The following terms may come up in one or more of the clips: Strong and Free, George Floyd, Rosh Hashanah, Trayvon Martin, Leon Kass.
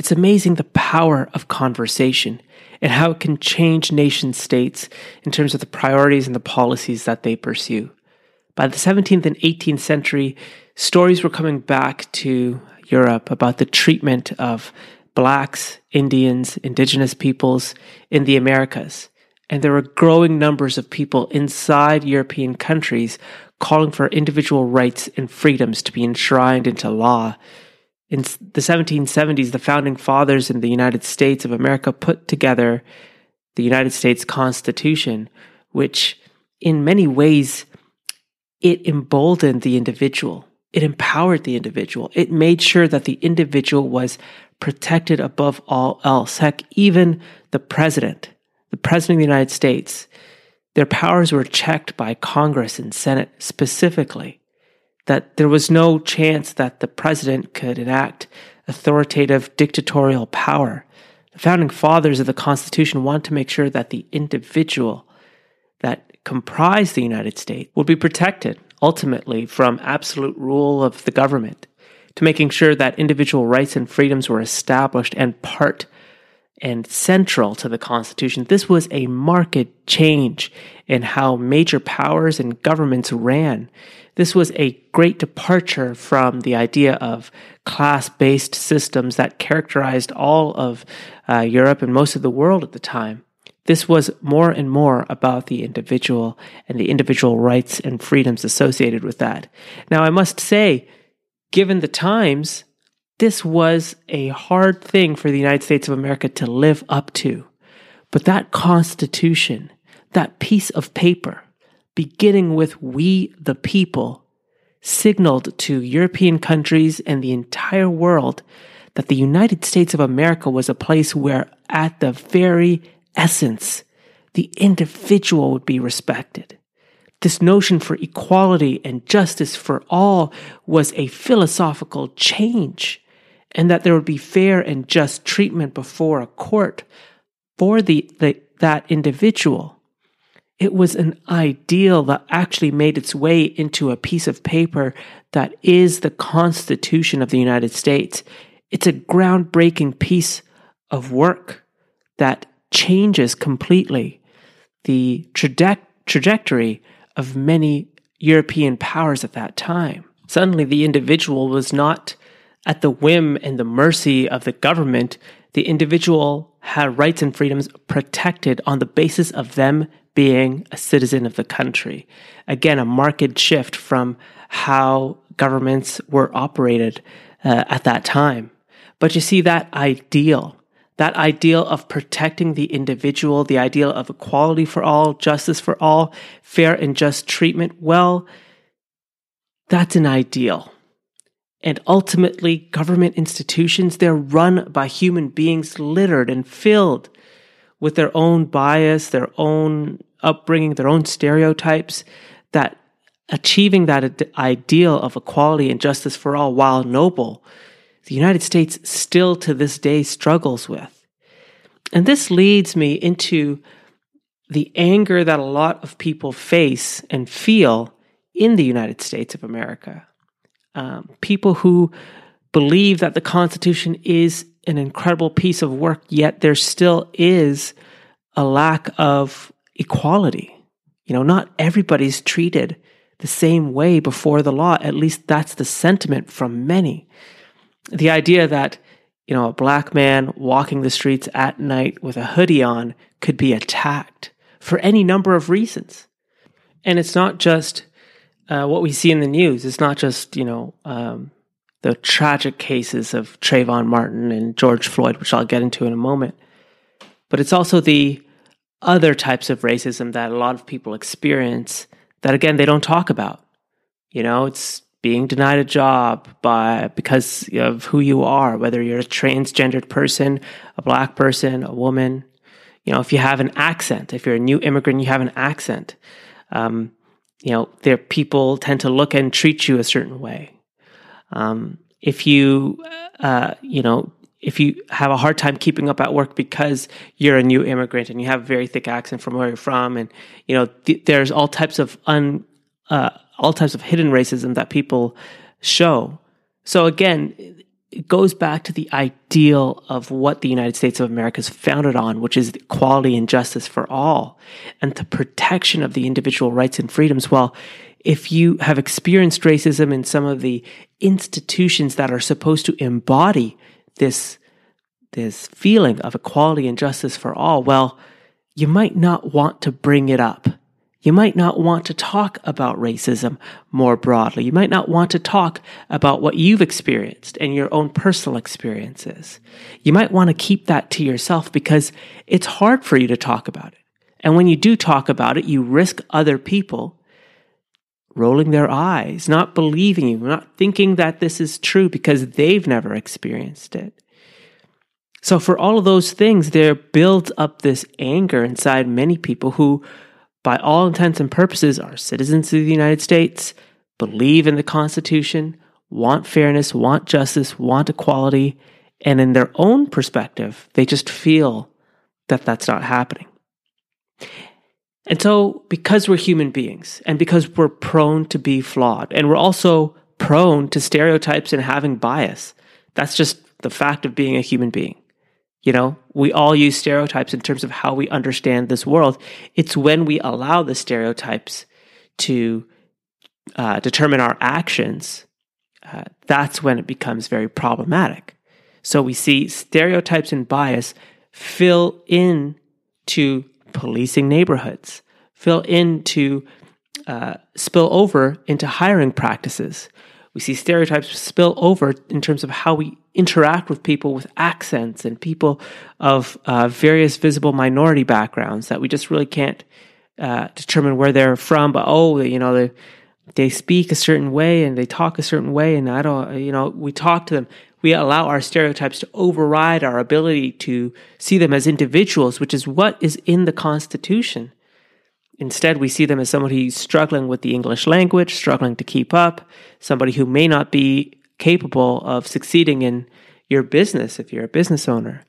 It's amazing the power of conversation and how it can change nation-states in terms of the priorities and the policies that they pursue. By the 17th and 18th century, stories were coming back to Europe about the treatment of Blacks, Indians, Indigenous peoples in the Americas. And there were growing numbers of people inside European countries calling for individual rights and freedoms to be enshrined into law. In the 1770s, the founding fathers in the United States of America put together the United States Constitution, which in many ways, it emboldened the individual. It empowered the individual. It made sure that the individual was protected above all else. Heck, even the President of the United States, their powers were checked by Congress and Senate specifically. That there was no chance that the president could enact authoritative dictatorial power. The founding fathers of the Constitution wanted to make sure that the individual that comprised the United States would be protected, ultimately, from absolute rule of the government, to making sure that individual rights and freedoms were established and part and central to the Constitution. This was a marked change in how major powers and governments ran. This was a great departure from the idea of class-based systems that characterized all of Europe and most of the world at the time. This was more and more about the individual and the individual rights and freedoms associated with that. Now, I must say, given the times, this was a hard thing for the United States of America to live up to. But that Constitution, that piece of paper, beginning with "we the people," signaled to European countries and the entire world that the United States of America was a place where, at the very essence, the individual would be respected. This notion for equality and justice for all was a philosophical change, and that there would be fair and just treatment before a court for that individual. It was an ideal that actually made its way into a piece of paper that is the Constitution of the United States. It's a groundbreaking piece of work that changes completely the trajectory of many European powers at that time. Suddenly, the individual was not at the whim and the mercy of the government. The individual had rights and freedoms protected on the basis of them being a citizen of the country. Again, a marked shift from how governments were operated at that time. But you see, that ideal of protecting the individual, the ideal of equality for all, justice for all, fair and just treatment, well, that's an ideal. And ultimately, government institutions, they're run by human beings littered and filled with their own bias, their own upbringing, their own stereotypes, that achieving that ideal of equality and justice for all, while noble, the United States still to this day struggles with. And this leads me into the anger that a lot of people face and feel in the United States of America. People who believe that the Constitution is an incredible piece of work, yet there still is a lack of equality. You know, not everybody's treated the same way before the law. At least that's the sentiment from many. The idea that, you know, a black man walking the streets at night with a hoodie on could be attacked for any number of reasons. And it's not just what we see in the news. It's not just, you know, the tragic cases of Trayvon Martin and George Floyd, which I'll get into in a moment. But it's also the other types of racism that a lot of people experience that, again, they don't talk about. You know, it's being denied a job because of who you are, whether you're a transgendered person, a black person, a woman. You know, if you have an accent, if you're a new immigrant, you have an accent. You know, their people tend to look and treat you a certain way. If you, you know, if you have a hard time keeping up at work because you're a new immigrant and you have a very thick accent from where you're from, and you know, there's all types of all types of hidden racism that people show. So again, it goes back to the ideal of what the United States of America is founded on, which is equality and justice for all and the protection of the individual rights and freedoms. Well, if you have experienced racism in some of the institutions that are supposed to embody this feeling of equality and justice for all, well, you might not want to bring it up. You might not want to talk about racism more broadly. You might not want to talk about what you've experienced and your own personal experiences. You might want to keep that to yourself because it's hard for you to talk about it. And when you do talk about it, you risk other people rolling their eyes, not believing you, not thinking that this is true because they've never experienced it. So for all of those things, there builds up this anger inside many people who, by all intents and purposes, are citizens of the United States, believe in the Constitution, want fairness, want justice, want equality, and in their own perspective, they just feel that that's not happening. And so, because we're human beings, and because we're prone to be flawed, and we're also prone to stereotypes and having bias, that's just the fact of being a human being. You know, we all use stereotypes in terms of how we understand this world. It's when we allow the stereotypes to determine our actions, that's when it becomes very problematic. So we see stereotypes and bias fill in to policing neighborhoods, spill over into hiring practices. We see stereotypes spill over in terms of how we interact with people with accents and people of various visible minority backgrounds that we just really can't determine where they're from. But, they speak a certain way and they talk a certain way and we talk to them. We allow our stereotypes to override our ability to see them as individuals, which is what is in the Constitution. Instead, we see them as somebody who's struggling with the English language, struggling to keep up, somebody who may not be capable of succeeding in your business if you're a business owner.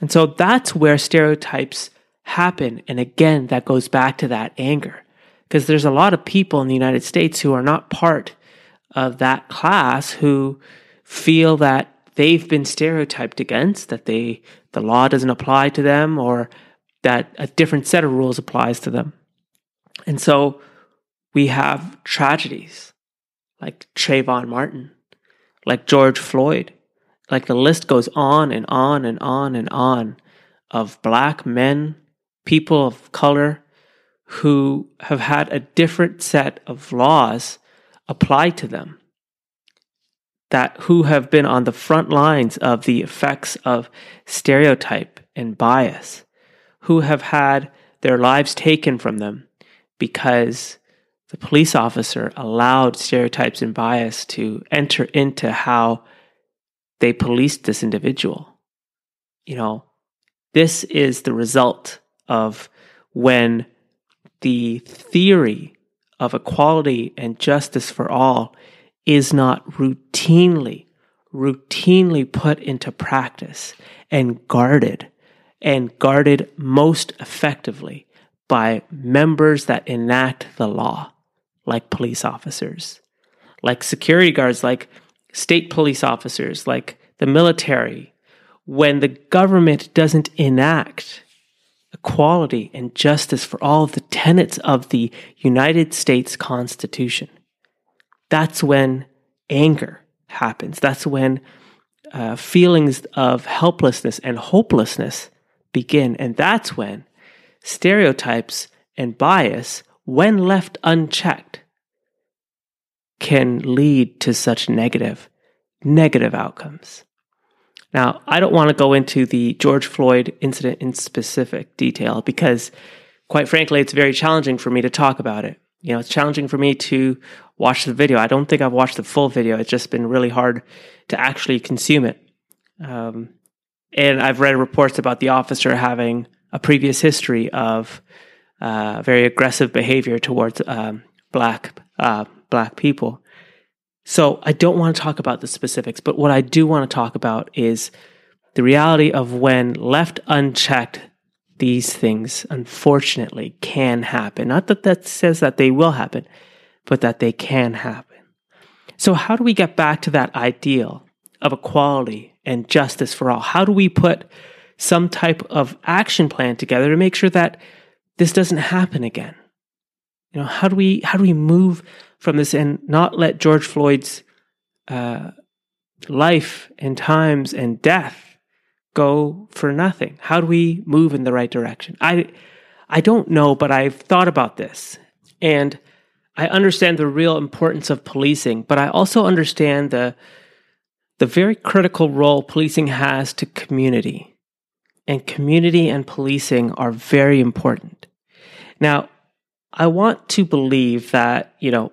And so that's where stereotypes happen. And again, that goes back to that anger, because there's a lot of people in the United States who are not part of that class who feel that they've been stereotyped against, that the law doesn't apply to them or that a different set of rules applies to them. And so we have tragedies like Trayvon Martin, like George Floyd, like the list goes on and on and on and on of black men, people of color who have had a different set of laws applied to them, that who have been on the front lines of the effects of stereotype and bias, who have had their lives taken from them because the police officer allowed stereotypes and bias to enter into how they policed this individual. You know, this is the result of when the theory of equality and justice for all is not routinely put into practice and guarded most effectively by members that enact the law, like police officers, like security guards, like state police officers, like the military. When the government doesn't enact equality and justice for all of the tenets of the United States Constitution, that's when anger happens. That's when feelings of helplessness and hopelessness begin. And that's when stereotypes and bias, when left unchecked, can lead to such negative outcomes. Now, I don't want to go into the George Floyd incident in specific detail because, quite frankly, it's very challenging for me to talk about it. You know, it's challenging for me to watch the video. I don't think I've watched the full video. It's just been really hard to actually consume it. And I've read reports about the officer having a previous history of very aggressive behavior towards black people. So I don't want to talk about the specifics, but what I do want to talk about is the reality of when left unchecked, these things, unfortunately, can happen. Not that that says that they will happen, but that they can happen. So how do we get back to that ideal of equality and justice for all? How do we put some type of action plan together to make sure that this doesn't happen again? You know, how do we move from this and not let George Floyd's life and times and death go for nothing? How do we move in the right direction? I don't know, but I've thought about this, and I understand the real importance of policing, but I also understand the very critical role policing has to community. And community and policing are very important. Now, I want to believe that, you know,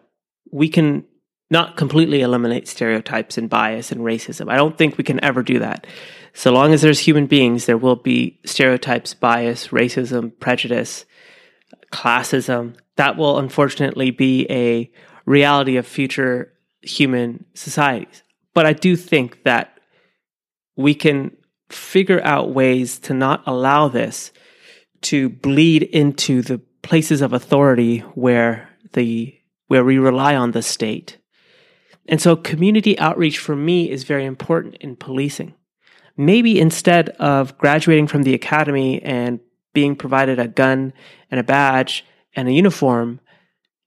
we can not completely eliminate stereotypes and bias and racism. I don't think we can ever do that. So long as there's human beings, there will be stereotypes, bias, racism, prejudice, classism. That will unfortunately be a reality of future human societies. But I do think that we can figure out ways to not allow this to bleed into the places of authority where we rely on the state. And so community outreach for me is very important in policing. Maybe instead of graduating from the academy and being provided a gun and a badge and a uniform,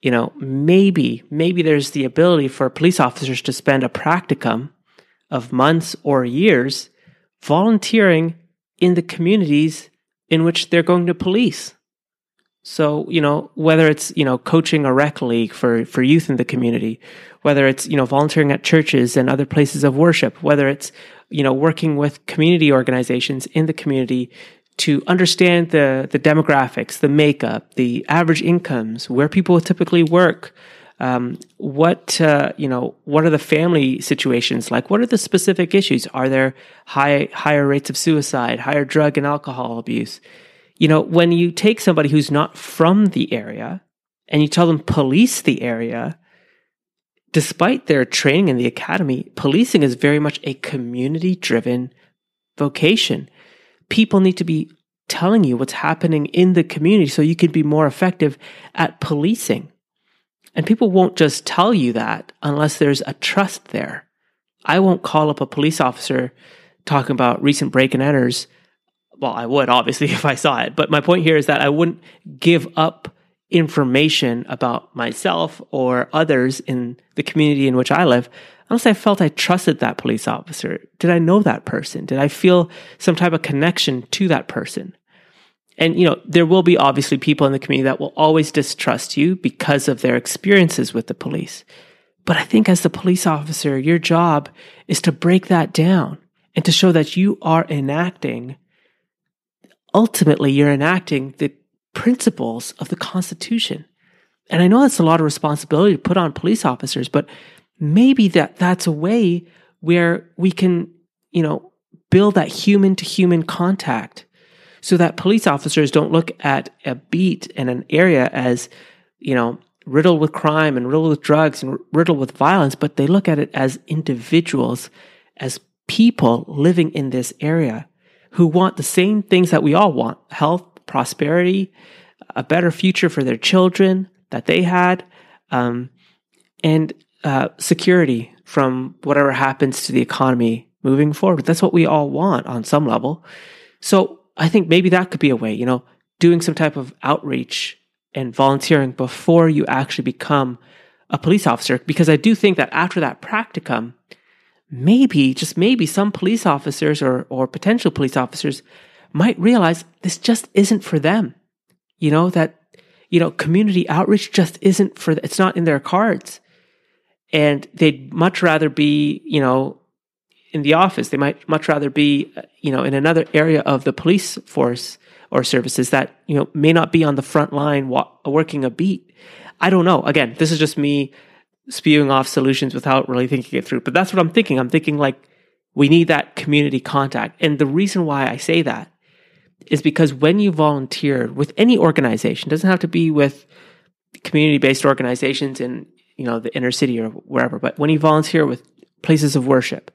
you know, maybe there's the ability for police officers to spend a practicum of months or years volunteering in the communities in which they're going to police. So, you know, whether it's, you know, coaching a rec league for youth in the community, whether it's, you know, volunteering at churches and other places of worship, whether it's, you know, working with community organizations in the community to understand the demographics, the makeup, the average incomes, where people typically work, what are the family situations like? What are the specific issues? Are there higher rates of suicide, higher drug and alcohol abuse? You know, when you take somebody who's not from the area and you tell them police the area, despite their training in the academy, policing is very much a community-driven vocation. People need to be telling you what's happening in the community so you can be more effective at policing. And people won't just tell you that unless there's a trust there. I won't call up a police officer talking about recent break-and-enters. Well, I would, obviously, if I saw it. But my point here is that I wouldn't give up information about myself or others in the community in which I live unless I felt I trusted that police officer. Did I know that person? Did I feel some type of connection to that person? And, you know, there will be obviously people in the community that will always distrust you because of their experiences with the police. But I think as the police officer, your job is to break that down and to show that you are enacting. Ultimately, you're enacting the principles of the Constitution. And I know that's a lot of responsibility to put on police officers, but maybe that's a way where we can, you know, build that human-to-human contact so that police officers don't look at a beat and an area as, you know, riddled with crime and riddled with drugs and riddled with violence, but they look at it as individuals, as people living in this area, who want the same things that we all want: health, prosperity, a better future for their children that they had, and security from whatever happens to the economy moving forward. That's what we all want on some level. So I think maybe that could be a way, you know, doing some type of outreach and volunteering before you actually become a police officer. Because I do think that after that practicum, maybe, just maybe, some police officers or potential police officers might realize this just isn't for them. You know, that, you know, community outreach just isn't for them. It's not in their cards. And they'd much rather be, you know, in the office. They might much rather be, you know, in another area of the police force or services that, you know, may not be on the front line working a beat. I don't know. Again, this is just me spewing off solutions without really thinking it through. But that's what I'm thinking. I'm thinking, like, we need that community contact. And the reason why I say that is because when you volunteer with any organization, it doesn't have to be with community-based organizations in, you know, the inner city or wherever, but when you volunteer with places of worship,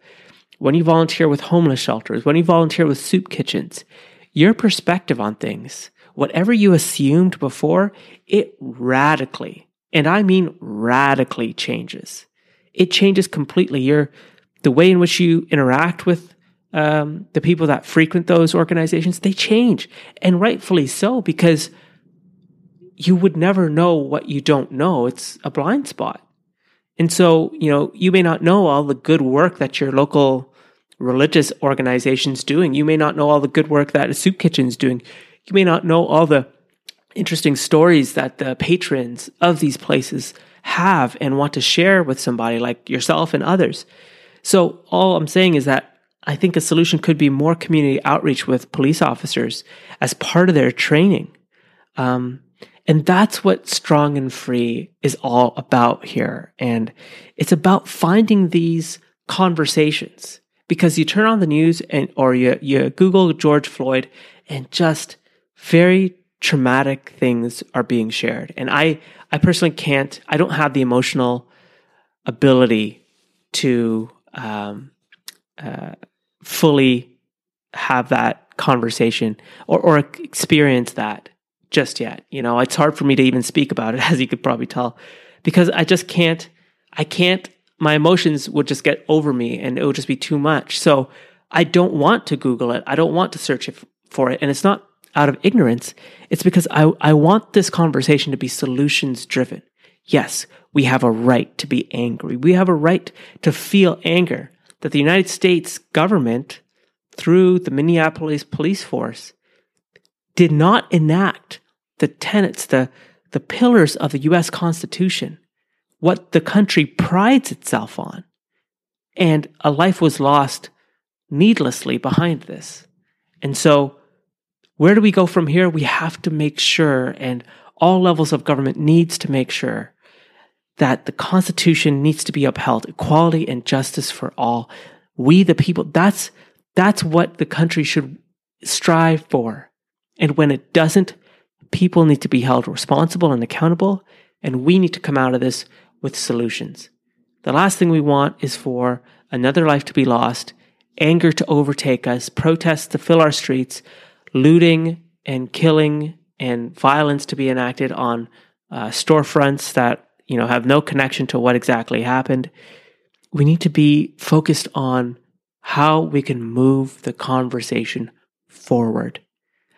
when you volunteer with homeless shelters, when you volunteer with soup kitchens, your perspective on things, whatever you assumed before, it radically, and I mean radically, changes. It changes completely. Your the way in which you interact with the people that frequent those organizations, they change. And rightfully so, because you would never know what you don't know. It's a blind spot. And so, you know, you may not know all the good work that your local religious organization's doing. You may not know all the good work that a soup kitchen's doing. You may not know all the interesting stories that the patrons of these places have and want to share with somebody like yourself and others. So all I'm saying is that I think a solution could be more community outreach with police officers as part of their training. And that's what Strong and Free is all about here. And it's about finding these conversations, because you turn on the news and or you Google George Floyd and just very traumatic things are being shared. And I personally can't, I don't have the emotional ability to fully have that conversation or experience that just yet. You know, it's hard for me to even speak about it, as you could probably tell, because I just can't, my emotions would just get over me and it would just be too much. So I don't want to Google it. I don't want to search for it. And it's not out of ignorance. It's because I want this conversation to be solutions driven. Yes, we have a right to be angry. We have a right to feel anger that the United States government, through the Minneapolis police force, did not enact the tenets, the pillars of the U.S. Constitution, what the country prides itself on. And a life was lost needlessly behind this. And so where do we go from here? We have to make sure, and all levels of government needs to make sure, that the Constitution needs to be upheld, equality and justice for all. We, the people, that's what the country should strive for. And when it doesn't, people need to be held responsible and accountable, and we need to come out of this with solutions. The last thing we want is for another life to be lost, anger to overtake us, protests to fill our streets, looting and killing and violence to be enacted on storefronts that, you know, have no connection to what exactly happened. We need to be focused on how we can move the conversation forward,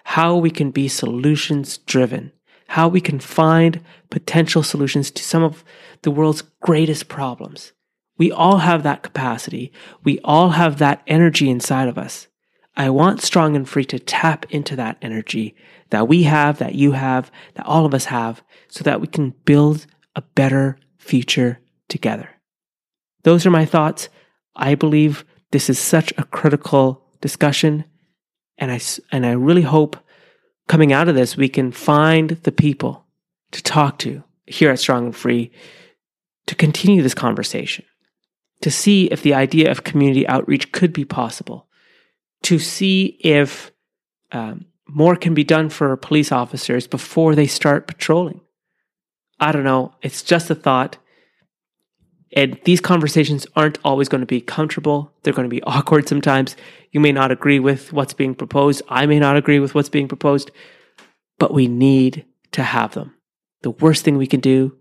how we can be solutions driven, how we can find potential solutions to some of the world's greatest problems. We all have that capacity. We all have that energy inside of us. I want Strong and Free to tap into that energy that we have, that you have, that all of us have, so that we can build a better future together. Those are my thoughts. I believe this is such a critical discussion. And I really hope coming out of this, we can find the people to talk to here at Strong and Free to continue this conversation, to see if the idea of community outreach could be possible, to see if more can be done for police officers before they start patrolling. I don't know. It's just a thought. And these conversations aren't always going to be comfortable. They're going to be awkward sometimes. You may not agree with what's being proposed. I may not agree with what's being proposed, but we need to have them. The worst thing we can do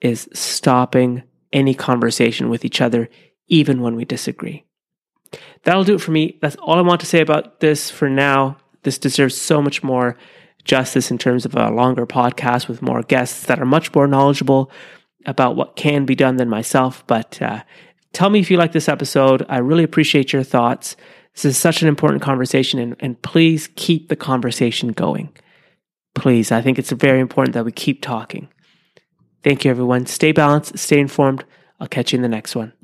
is stopping any conversation with each other, even when we disagree. That'll do it for me. That's all I want to say about this for now. This deserves so much more justice in terms of a longer podcast with more guests that are much more knowledgeable about what can be done than myself. But tell me if you like this episode. I really appreciate your thoughts. This is such an important conversation, and please keep the conversation going. Please, I think it's very important that we keep talking. Thank you, everyone. Stay balanced, stay informed. I'll catch you in the next one.